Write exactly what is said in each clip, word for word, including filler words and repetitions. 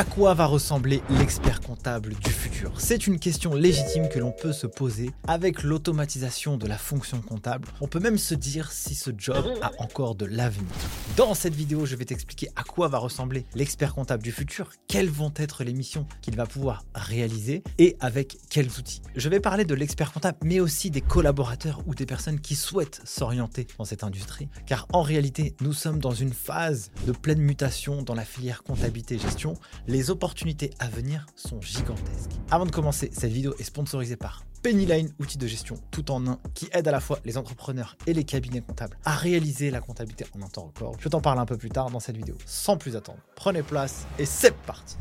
À quoi va ressembler l'expert comptable du futur? C'est une question légitime que l'on peut se poser. Avec l'automatisation de la fonction comptable, on peut même se dire si ce job a encore de l'avenir. Dans cette vidéo, je vais t'expliquer à quoi va ressembler l'expert comptable du futur, quelles vont être les missions qu'il va pouvoir réaliser et avec quels outils. Je vais parler de l'expert comptable, mais aussi des collaborateurs ou des personnes qui souhaitent s'orienter dans cette industrie. Car en réalité, nous sommes dans une phase de pleine mutation dans la filière comptabilité-gestion. Les opportunités à venir sont gigantesques. Avant de commencer, cette vidéo est sponsorisée par Pennylane, outil de gestion tout en un qui aide à la fois les entrepreneurs et les cabinets comptables à réaliser la comptabilité en un temps record. Je t'en parle un peu plus tard dans cette vidéo. Sans plus attendre, prenez place et c'est parti.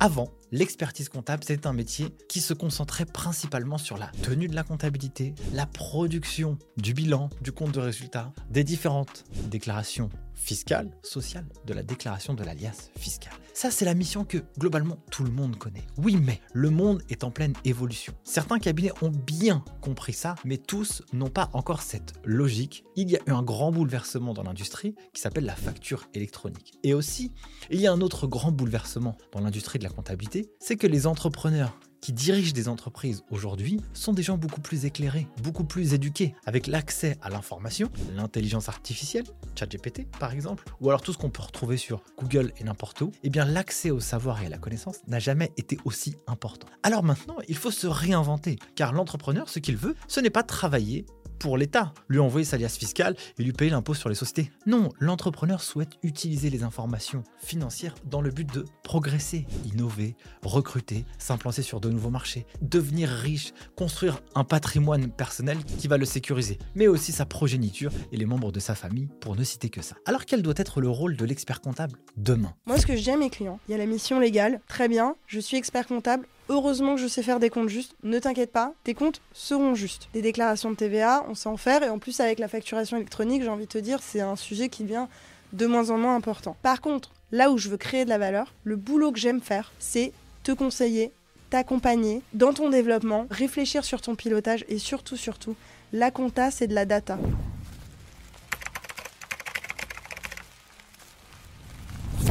Avant, l'expertise comptable, c'est un métier qui se concentrait principalement sur la tenue de la comptabilité, la production du bilan, du compte de résultat, des différentes déclarations fiscales, sociales, de la déclaration de l'alias fiscale. Ça, c'est la mission que, globalement, tout le monde connaît. Oui, mais le monde est en pleine évolution. Certains cabinets ont bien compris ça, mais tous n'ont pas encore cette logique. Il y a eu un grand bouleversement dans l'industrie qui s'appelle la facture électronique. Et aussi, il y a un autre grand bouleversement dans l'industrie de la comptabilité, c'est que les entrepreneurs qui dirigent des entreprises aujourd'hui sont des gens beaucoup plus éclairés, beaucoup plus éduqués, avec l'accès à l'information, l'intelligence artificielle, ChatGPT par exemple, ou alors tout ce qu'on peut retrouver sur Google et n'importe où. Eh bien, l'accès au savoir et à la connaissance n'a jamais été aussi important. Alors maintenant, il faut se réinventer, car l'entrepreneur, ce qu'il veut, ce n'est pas travailler pour l'État, lui envoyer sa liasse fiscale et lui payer l'impôt sur les sociétés. Non, l'entrepreneur souhaite utiliser les informations financières dans le but de progresser, innover, recruter, s'implanter sur de nouveaux marchés, devenir riche, construire un patrimoine personnel qui va le sécuriser, mais aussi sa progéniture et les membres de sa famille, pour ne citer que ça. Alors quel doit être le rôle de l'expert comptable demain? Moi, ce que je dis à mes clients, il y a la mission légale, très bien, je suis expert comptable, heureusement que je sais faire des comptes justes, ne t'inquiète pas, tes comptes seront justes. Les déclarations de T V A, on sait en faire, et en plus avec la facturation électronique, j'ai envie de te dire, c'est un sujet qui devient de moins en moins important. Par contre, là où je veux créer de la valeur, le boulot que j'aime faire, c'est te conseiller, t'accompagner dans ton développement, réfléchir sur ton pilotage, et surtout, surtout, la compta, c'est de la data.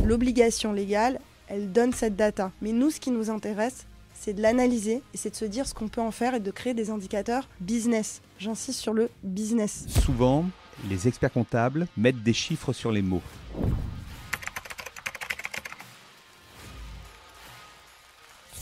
L'obligation légale, elle donne cette data. Mais nous, ce qui nous intéresse, c'est de l'analyser et c'est de se dire ce qu'on peut en faire et de créer des indicateurs business. J'insiste sur le business. Souvent, les experts comptables mettent des chiffres sur les mots.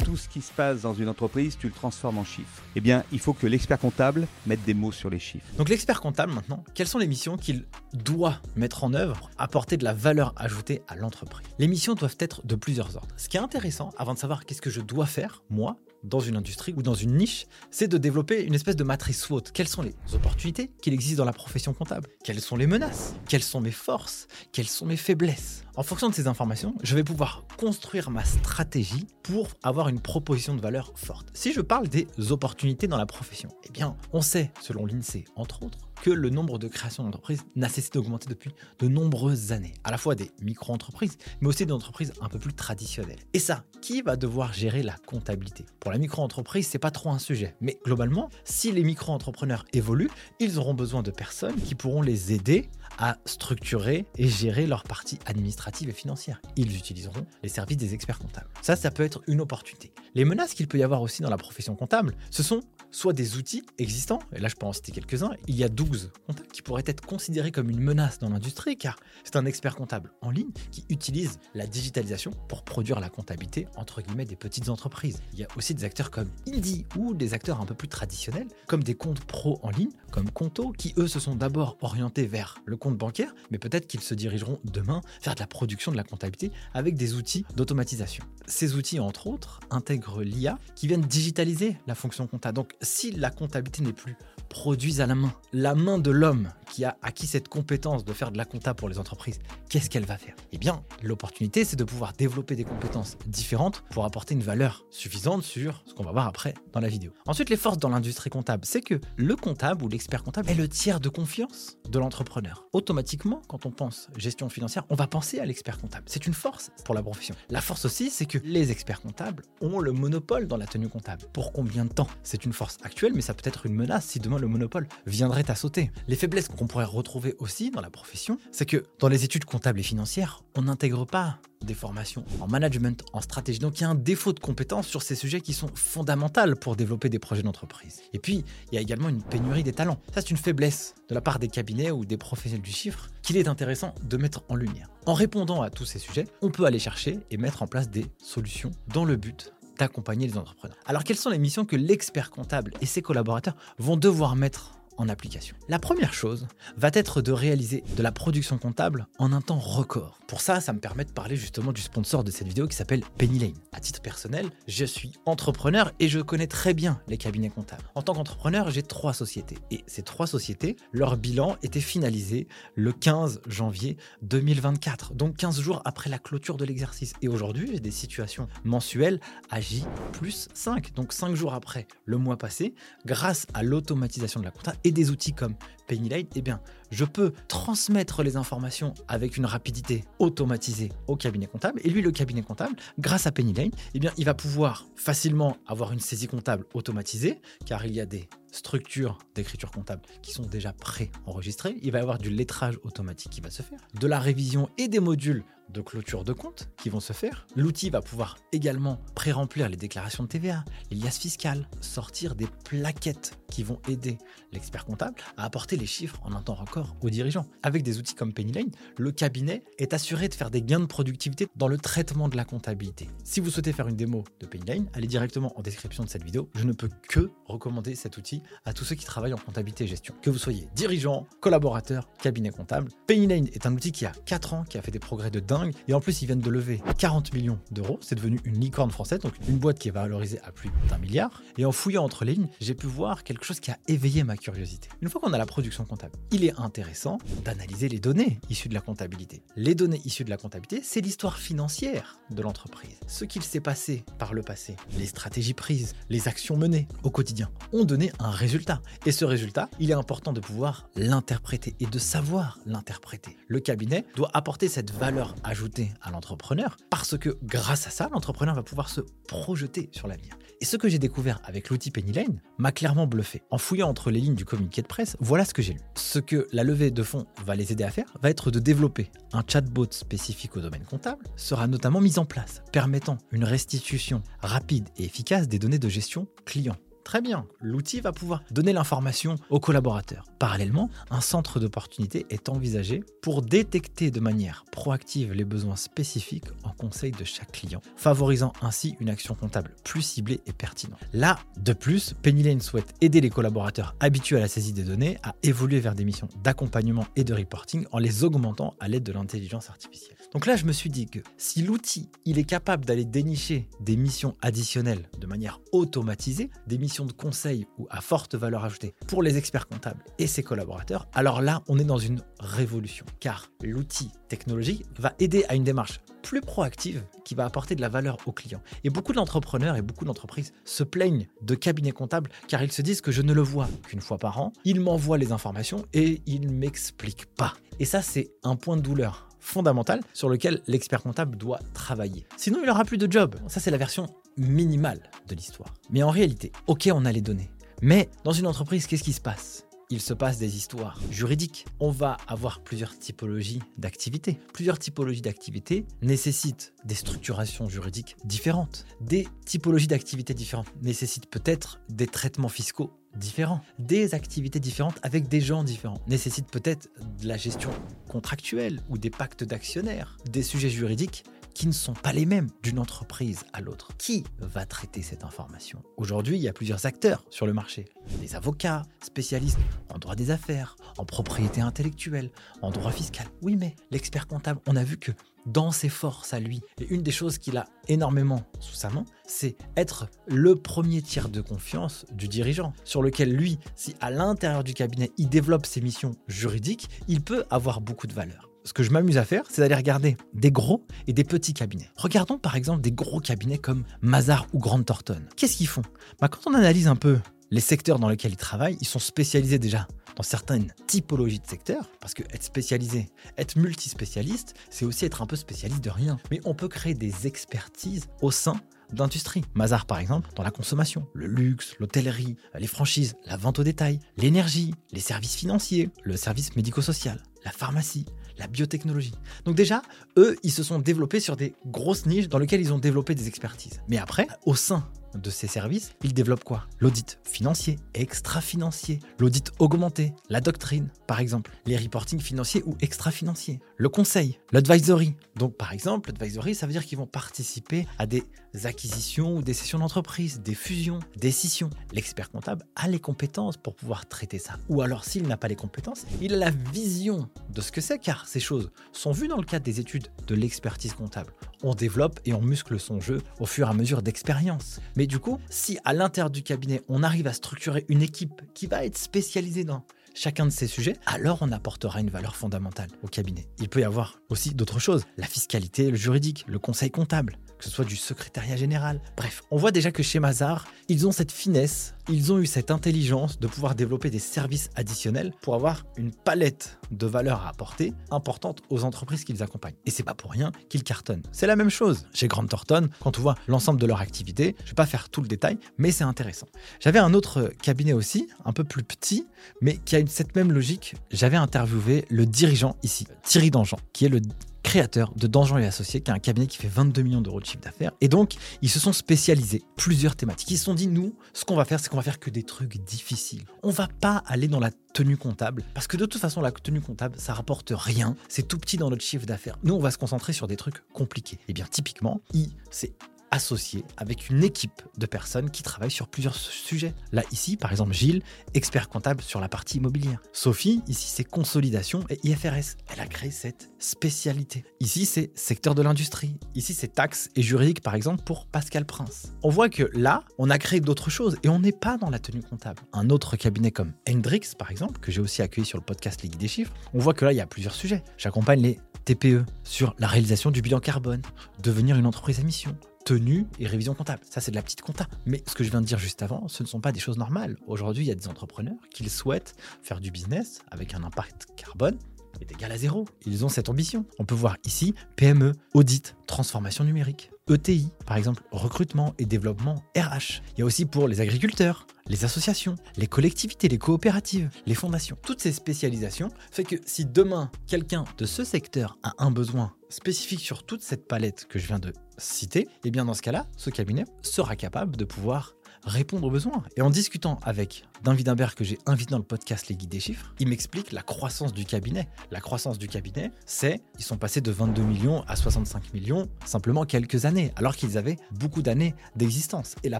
Tout ce qui se passe dans une entreprise, tu le transformes en chiffres. Eh bien, il faut que l'expert comptable mette des mots sur les chiffres. Donc l'expert comptable, maintenant, quelles sont les missions qu'il doit mettre en œuvre pour apporter de la valeur ajoutée à l'entreprise? Les missions doivent être de plusieurs ordres. Ce qui est intéressant, avant de savoir qu'est-ce que je dois faire, moi, dans une industrie ou dans une niche, c'est de développer une espèce de matrice SWOT. Quelles sont les opportunités qu'il existe dans la profession comptable? Quelles sont les menaces? Quelles sont mes forces? Quelles sont mes faiblesses? En fonction de ces informations, je vais pouvoir construire ma stratégie pour avoir une proposition de valeur forte. Si je parle des opportunités dans la profession, eh bien, on sait, selon l'INSEE, entre autres, que le nombre de créations d'entreprises n'a cessé d'augmenter depuis de nombreuses années, à la fois des micro-entreprises, mais aussi des entreprises un peu plus traditionnelles. Et ça, qui va devoir gérer la comptabilité? Pour la micro-entreprise, c'est pas trop un sujet, mais globalement, si les micro-entrepreneurs évoluent, ils auront besoin de personnes qui pourront les aider à structurer et gérer leur partie administrative et financière. Ils utiliseront les services des experts comptables. Ça, ça peut être une opportunité. Les menaces qu'il peut y avoir aussi dans la profession comptable, ce sont soit des outils existants, et là je peux en citer quelques-uns, il y a douze comptables qui pourraient être considérés comme une menace dans l'industrie, car c'est un expert comptable en ligne qui utilise la digitalisation pour produire la comptabilité entre guillemets des petites entreprises. Il y a aussi des acteurs comme Indie ou des acteurs un peu plus traditionnels, comme des comptes pro en ligne, comme Conto, qui eux se sont d'abord orientés vers le compte bancaire, mais peut-être qu'ils se dirigeront demain vers de la production de la comptabilité avec des outils d'automatisation. Ces outils, entre autres, intègrent l'I A qui viennent digitaliser la fonction compta. Donc si la comptabilité n'est plus produite à la main, la main de l'homme qui a acquis cette compétence de faire de la compta pour les entreprises, qu'est-ce qu'elle va faire? Eh bien, l'opportunité, c'est de pouvoir développer des compétences différentes pour apporter une valeur suffisante sur ce qu'on va voir après dans la vidéo. Ensuite, les forces dans l'industrie comptable, c'est que le comptable ou l'expert comptable est le tiers de confiance de l'entrepreneur. Automatiquement, quand on pense gestion financière, on va penser à l'expert comptable. C'est une force pour la profession. La force aussi, c'est que les experts comptables ont le monopole dans la tenue comptable. Pour combien de temps? C'est une force actuelle, mais ça peut être une menace si demain le le monopole viendrait à sauter. Les faiblesses qu'on pourrait retrouver aussi dans la profession, c'est que dans les études comptables et financières, on n'intègre pas des formations en management, en stratégie. Donc il y a un défaut de compétences sur ces sujets qui sont fondamentales pour développer des projets d'entreprise. Et puis, il y a également une pénurie des talents. Ça, c'est une faiblesse de la part des cabinets ou des professionnels du chiffre qu'il est intéressant de mettre en lumière. En répondant à tous ces sujets, on peut aller chercher et mettre en place des solutions dans le but d'accompagner les entrepreneurs. Alors, quelles sont les missions que l'expert comptable et ses collaborateurs vont devoir mettre en application? La première chose va être de réaliser de la production comptable en un temps record. Pour ça, ça me permet de parler justement du sponsor de cette vidéo qui s'appelle Pennylane. À titre personnel, je suis entrepreneur et je connais très bien les cabinets comptables. En tant qu'entrepreneur, j'ai trois sociétés et ces trois sociétés, leur bilan était finalisé le quinze janvier deux mille vingt-quatre, donc quinze jours après la clôture de l'exercice. Et aujourd'hui, j'ai des situations mensuelles à J plus cinq, donc cinq jours après le mois passé, grâce à l'automatisation de la compta et des outils comme Pennylane, eh bien, je peux transmettre les informations avec une rapidité automatisée au cabinet comptable. Et lui, le cabinet comptable, grâce à Pennylane, eh bien, il va pouvoir facilement avoir une saisie comptable automatisée, car il y a des structures d'écriture comptable qui sont déjà pré-enregistrées. Il va y avoir du lettrage automatique qui va se faire, de la révision et des modules de clôture de compte qui vont se faire. L'outil va pouvoir également pré-remplir les déclarations de T V A, les liasses fiscales, sortir des plaquettes qui vont aider l'expert comptable à apporter les chiffres en un temps record aux dirigeants. Avec des outils comme Pennylane, le cabinet est assuré de faire des gains de productivité dans le traitement de la comptabilité. Si vous souhaitez faire une démo de Pennylane, allez directement en description de cette vidéo. Je ne peux que recommander cet outil à tous ceux qui travaillent en comptabilité et gestion. Que vous soyez dirigeant, collaborateur, cabinet comptable, Pennylane est un outil qui a quatre ans, qui a fait des progrès de dingue. Et en plus, ils viennent de lever quarante millions d'euros. C'est devenu une licorne française, donc une boîte qui est valorisée à plus d'un milliard. Et en fouillant entre les lignes, j'ai pu voir quelque chose qui a éveillé ma curiosité. Une fois qu'on a la production comptable, il est intéressant d'analyser les données issues de la comptabilité. Les données issues de la comptabilité, c'est l'histoire financière de l'entreprise. Ce qu'il s'est passé par le passé, les stratégies prises, les actions menées au quotidien ont donné un résultat. Et ce résultat, il est important de pouvoir l'interpréter et de savoir l'interpréter. Le cabinet doit apporter cette valeur ajouté à l'entrepreneur, parce que grâce à ça, l'entrepreneur va pouvoir se projeter sur l'avenir. Et ce que j'ai découvert avec l'outil Pennylane m'a clairement bluffé. En fouillant entre les lignes du communiqué de presse, voilà ce que j'ai lu. Ce que la levée de fonds va les aider à faire va être de développer un chatbot spécifique au domaine comptable, sera notamment mis en place, permettant une restitution rapide et efficace des données de gestion client. Très bien, l'outil va pouvoir donner l'information aux collaborateurs. Parallèlement, un centre d'opportunité est envisagé pour détecter de manière proactive les besoins spécifiques en conseil de chaque client, favorisant ainsi une action comptable plus ciblée et pertinente. Là, de plus, Pennylane souhaite aider les collaborateurs habitués à la saisie des données à évoluer vers des missions d'accompagnement et de reporting en les augmentant à l'aide de l'intelligence artificielle. Donc là, je me suis dit que si l'outil, il est capable d'aller dénicher des missions additionnelles de manière automatisée, des missions de conseil ou à forte valeur ajoutée pour les experts comptables et ses collaborateurs, alors là, on est dans une révolution, car l'outil technologique va aider à une démarche plus proactive qui va apporter de la valeur aux clients. Et beaucoup d'entrepreneurs et beaucoup d'entreprises se plaignent de cabinets comptables car ils se disent que je ne le vois qu'une fois par an, il m'envoie les informations et il ne m'explique pas. Et ça, c'est un point de douleur fondamental sur lequel l'expert comptable doit travailler. Sinon, il n'aura plus de job. Ça, c'est la version minimale de l'histoire. Mais en réalité, ok, on a les données. Mais dans une entreprise, qu'est-ce qui se passe ? Il se passe des histoires juridiques. On va avoir plusieurs typologies d'activités. Plusieurs typologies d'activités nécessitent des structurations juridiques différentes. Des typologies d'activités différentes nécessitent peut-être des traitements fiscaux différents. Des activités différentes avec des gens différents nécessitent peut-être de la gestion contractuelle ou des pactes d'actionnaires, des sujets juridiques qui ne sont pas les mêmes d'une entreprise à l'autre. Qui va traiter cette information ? Aujourd'hui, il y a plusieurs acteurs sur le marché. Des avocats, spécialistes en droit des affaires, en propriété intellectuelle, en droit fiscal. Oui, mais l'expert comptable, on a vu que dans ses forces à lui, et une des choses qu'il a énormément sous sa main, c'est être le premier tiers de confiance du dirigeant, sur lequel lui, si à l'intérieur du cabinet, il développe ses missions juridiques, il peut avoir beaucoup de valeur. Ce que je m'amuse à faire, c'est d'aller regarder des gros et des petits cabinets. Regardons par exemple des gros cabinets comme Mazars ou Grant Thornton. Qu'est-ce qu'ils font ? Bah, quand on analyse un peu les secteurs dans lesquels ils travaillent, ils sont spécialisés déjà dans certaines typologies de secteurs, parce que être spécialisé, être multispécialiste, c'est aussi être un peu spécialiste de rien. Mais on peut créer des expertises au sein d'industrie. Mazars, par exemple, dans la consommation, le luxe, l'hôtellerie, les franchises, la vente au détail, l'énergie, les services financiers, le service médico-social, la pharmacie, la biotechnologie. Donc déjà, eux, ils se sont développés sur des grosses niches dans lesquelles ils ont développé des expertises. Mais après, au sein de ces services, ils développent quoi ? L'audit financier, extra-financier, l'audit augmenté, la doctrine, par exemple, les reporting financiers ou extra-financiers, le conseil, l'advisory. Donc, par exemple, l'advisory, ça veut dire qu'ils vont participer à des acquisitions ou des cessions d'entreprise, des fusions, des scissions. L'expert comptable a les compétences pour pouvoir traiter ça. Ou alors, s'il n'a pas les compétences, il a la vision de ce que c'est, car ces choses sont vues dans le cadre des études de l'expertise comptable. On développe et on muscle son jeu au fur et à mesure d'expérience. Mais Et du coup, si à l'intérieur du cabinet, on arrive à structurer une équipe qui va être spécialisée dans chacun de ces sujets, alors on apportera une valeur fondamentale au cabinet. Il peut y avoir aussi d'autres choses, la fiscalité, le juridique, le conseil comptable, que ce soit du secrétariat général. Bref, on voit déjà que chez Mazars, ils ont cette finesse, ils ont eu cette intelligence de pouvoir développer des services additionnels pour avoir une palette de valeurs à apporter importante aux entreprises qu'ils accompagnent. Et c'est pas pour rien qu'ils cartonnent. C'est la même chose chez Grant Thornton, quand on voit l'ensemble de leur activité. Je vais pas faire tout le détail, mais c'est intéressant. J'avais un autre cabinet aussi, un peu plus petit, mais qui a une, cette même logique. J'avais interviewé le dirigeant ici, Thierry Dangeon, qui est le créateur de Dangeon et Associés, qui est un cabinet qui fait vingt-deux millions d'euros de chiffre d'affaires. Et donc, ils se sont spécialisés plusieurs thématiques. Ils se sont dit, nous, ce qu'on va faire, c'est qu'on va faire que des trucs difficiles. On va pas aller dans la tenue comptable, parce que de toute façon, la tenue comptable, ça rapporte rien. C'est tout petit dans notre chiffre d'affaires. Nous, on va se concentrer sur des trucs compliqués. Et bien, typiquement, I, c'est associé avec une équipe de personnes qui travaillent sur plusieurs sujets. Là, ici, par exemple, Gilles, expert comptable sur la partie immobilière. Sophie, ici, c'est consolidation et I F R S. Elle a créé cette spécialité. Ici, c'est secteur de l'industrie. Ici, c'est taxes et juridique, par exemple, pour Pascal Prince. On voit que là, on a créé d'autres choses et on n'est pas dans la tenue comptable. Un autre cabinet comme Hendrix, par exemple, que j'ai aussi accueilli sur le podcast Ligue des chiffres, on voit que là, il y a plusieurs sujets. J'accompagne les T P E sur la réalisation du bilan carbone, devenir une entreprise à mission, tenue et révision comptable. Ça, c'est de la petite compta. Mais ce que je viens de dire juste avant, ce ne sont pas des choses normales. Aujourd'hui, il y a des entrepreneurs qui souhaitent faire du business avec un impact carbone est égal à zéro. Ils ont cette ambition. On peut voir ici P M E, audit, transformation numérique, E T I, par exemple, recrutement et développement R H. Il y a aussi pour les agriculteurs, les associations, les collectivités, les coopératives, les fondations. Toutes ces spécialisations font que si demain, quelqu'un de ce secteur a un besoin spécifique sur toute cette palette que je viens de citer, eh bien dans ce cas-là, ce cabinet sera capable de pouvoir répondre aux besoins. Et en discutant avec Dan Wiedenberg, que j'ai invité dans le podcast Les Geeks des Chiffres, il m'explique la croissance du cabinet. La croissance du cabinet, c'est ils sont passés de vingt-deux millions à soixante-cinq millions simplement quelques années, alors qu'ils avaient beaucoup d'années d'existence. Et la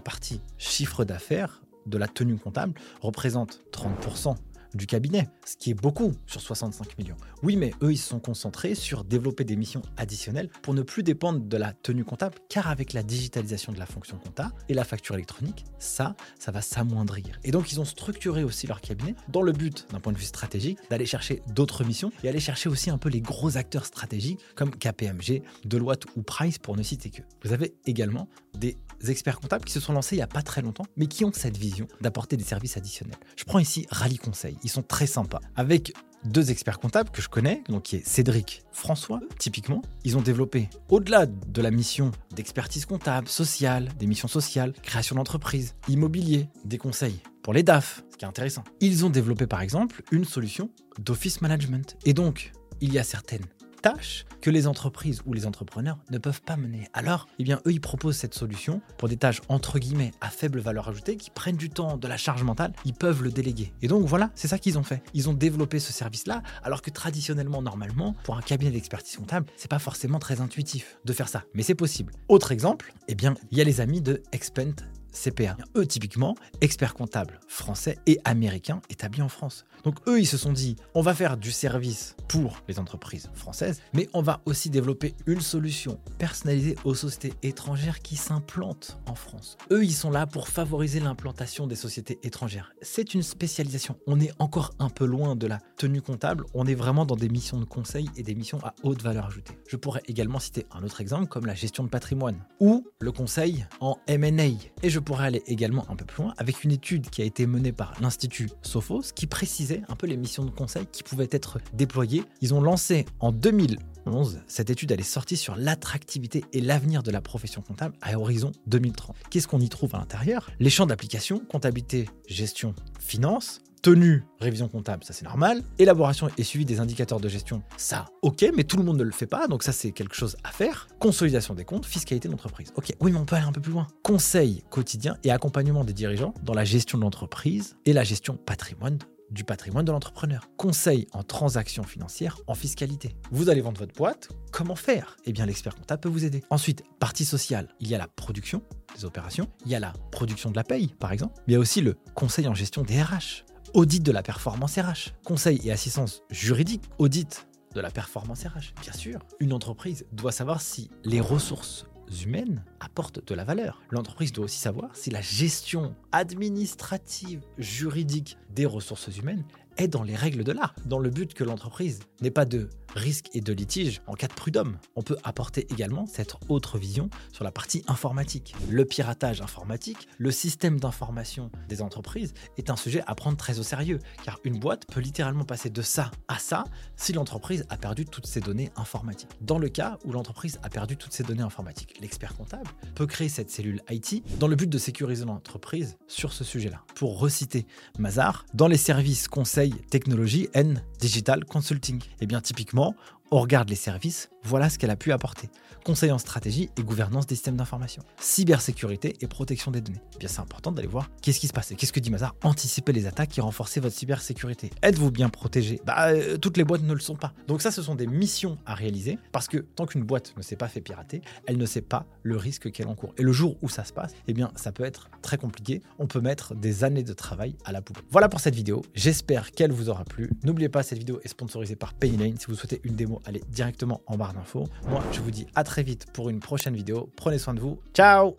partie chiffre d'affaires de la tenue comptable représente trente pour cent du cabinet, ce qui est beaucoup sur soixante-cinq millions. Oui, mais eux, ils se sont concentrés sur développer des missions additionnelles pour ne plus dépendre de la tenue comptable, car avec la digitalisation de la fonction compta et la facture électronique, ça, ça va s'amoindrir. Et donc, ils ont structuré aussi leur cabinet dans le but, d'un point de vue stratégique, d'aller chercher d'autres missions et aller chercher aussi un peu les gros acteurs stratégiques comme K P M G, Deloitte ou Price, pour ne citer que. Vous avez également des experts comptables qui se sont lancés il n'y a pas très longtemps, mais qui ont cette vision d'apporter des services additionnels. Je prends ici Rally Conseil. Ils sont très sympas. Avec deux experts comptables que je connais, donc qui est Cédric, François, typiquement, ils ont développé, au-delà de la mission d'expertise comptable, sociale, des missions sociales, création d'entreprise, immobilier, des conseils pour les D A F, ce qui est intéressant. Ils ont développé, par exemple, une solution d'office management. Et donc, il y a certaines tâches que les entreprises ou les entrepreneurs ne peuvent pas mener. Alors, eh bien, eux, ils proposent cette solution pour des tâches entre guillemets à faible valeur ajoutée qui prennent du temps, de la charge mentale, ils peuvent le déléguer. Et donc voilà, c'est ça qu'ils ont fait. Ils ont développé ce service-là, alors que traditionnellement, normalement, pour un cabinet d'expertise comptable, c'est pas forcément très intuitif de faire ça, mais c'est possible. Autre exemple, eh bien, il y a les amis de Expent C P A. Eux, typiquement, experts comptables français et américains établis en France. Donc eux, ils se sont dit, on va faire du service pour les entreprises françaises, mais on va aussi développer une solution personnalisée aux sociétés étrangères qui s'implantent en France. Eux, ils sont là pour favoriser l'implantation des sociétés étrangères. C'est une spécialisation. On est encore un peu loin de la tenue comptable. On est vraiment dans des missions de conseil et des missions à haute valeur ajoutée. Je pourrais également citer un autre exemple comme la gestion de patrimoine ou le conseil en M and A. Et je pourrait aller également un peu plus loin avec une étude qui a été menée par l'Institut Sophos qui précisait un peu les missions de conseil qui pouvaient être déployées. Ils ont lancé en deux mille deux mille onze, cette étude elle est sortie sur l'attractivité et l'avenir de la profession comptable à horizon deux mille trente. Qu'est-ce qu'on y trouve à l'intérieur? Les champs d'application, comptabilité, gestion, finance, tenue, révision comptable, ça c'est normal, élaboration et suivi des indicateurs de gestion, ça ok, mais tout le monde ne le fait pas, donc ça c'est quelque chose à faire, consolidation des comptes, fiscalité de l'entreprise. Ok, oui mais on peut aller un peu plus loin. Conseil quotidien et accompagnement des dirigeants dans la gestion de l'entreprise et la gestion patrimoine du patrimoine de l'entrepreneur. Conseil en transactions financières, en fiscalité. Vous allez vendre votre boîte, comment faire? Eh bien, l'expert comptable peut vous aider. Ensuite, partie sociale, il y a la production des opérations, il y a la production de la paye, par exemple, mais il y a aussi le conseil en gestion des R H, audit de la performance R H, conseil et assistance juridique, audit de la performance R H. Bien sûr, une entreprise doit savoir si les ressources humaines apportent de la valeur. L'entreprise doit aussi savoir si la gestion administrative, juridique des ressources humaines est dans les règles de l'art, dans le but que l'entreprise n'ait pas de risques et de litiges en cas de prud'homme. On peut apporter également cette autre vision sur la partie informatique. Le piratage informatique, le système d'information des entreprises est un sujet à prendre très au sérieux, car une boîte peut littéralement passer de ça à ça si l'entreprise a perdu toutes ses données informatiques. Dans le cas où l'entreprise a perdu toutes ses données informatiques, l'expert comptable peut créer cette cellule I T dans le but de sécuriser l'entreprise sur ce sujet-là. Pour reciter Mazars, dans les services conseil, technologie, and digital consulting, et bien typiquement, on regarde les services, voilà ce qu'elle a pu apporter. Conseil en stratégie et gouvernance des systèmes d'information. Cybersécurité et protection des données. Et bien, c'est important d'aller voir qu'est-ce qui se passe. Et qu'est-ce que dit Mazars? Anticiper les attaques et renforcer votre cybersécurité. Êtes-vous bien protégé? Bah, euh, toutes les boîtes ne le sont pas. Donc ça, ce sont des missions à réaliser parce que tant qu'une boîte ne s'est pas fait pirater, elle ne sait pas le risque qu'elle encourt. Et le jour où ça se passe, eh bien, ça peut être très compliqué. On peut mettre des années de travail à la poubelle. Voilà pour cette vidéo. J'espère qu'elle vous aura plu. N'oubliez pas, cette vidéo est sponsorisée par Pennylane. Si vous souhaitez une démo, allez directement en barre d'infos. Moi, je vous dis à très vite pour une prochaine vidéo. Prenez soin de vous. Ciao!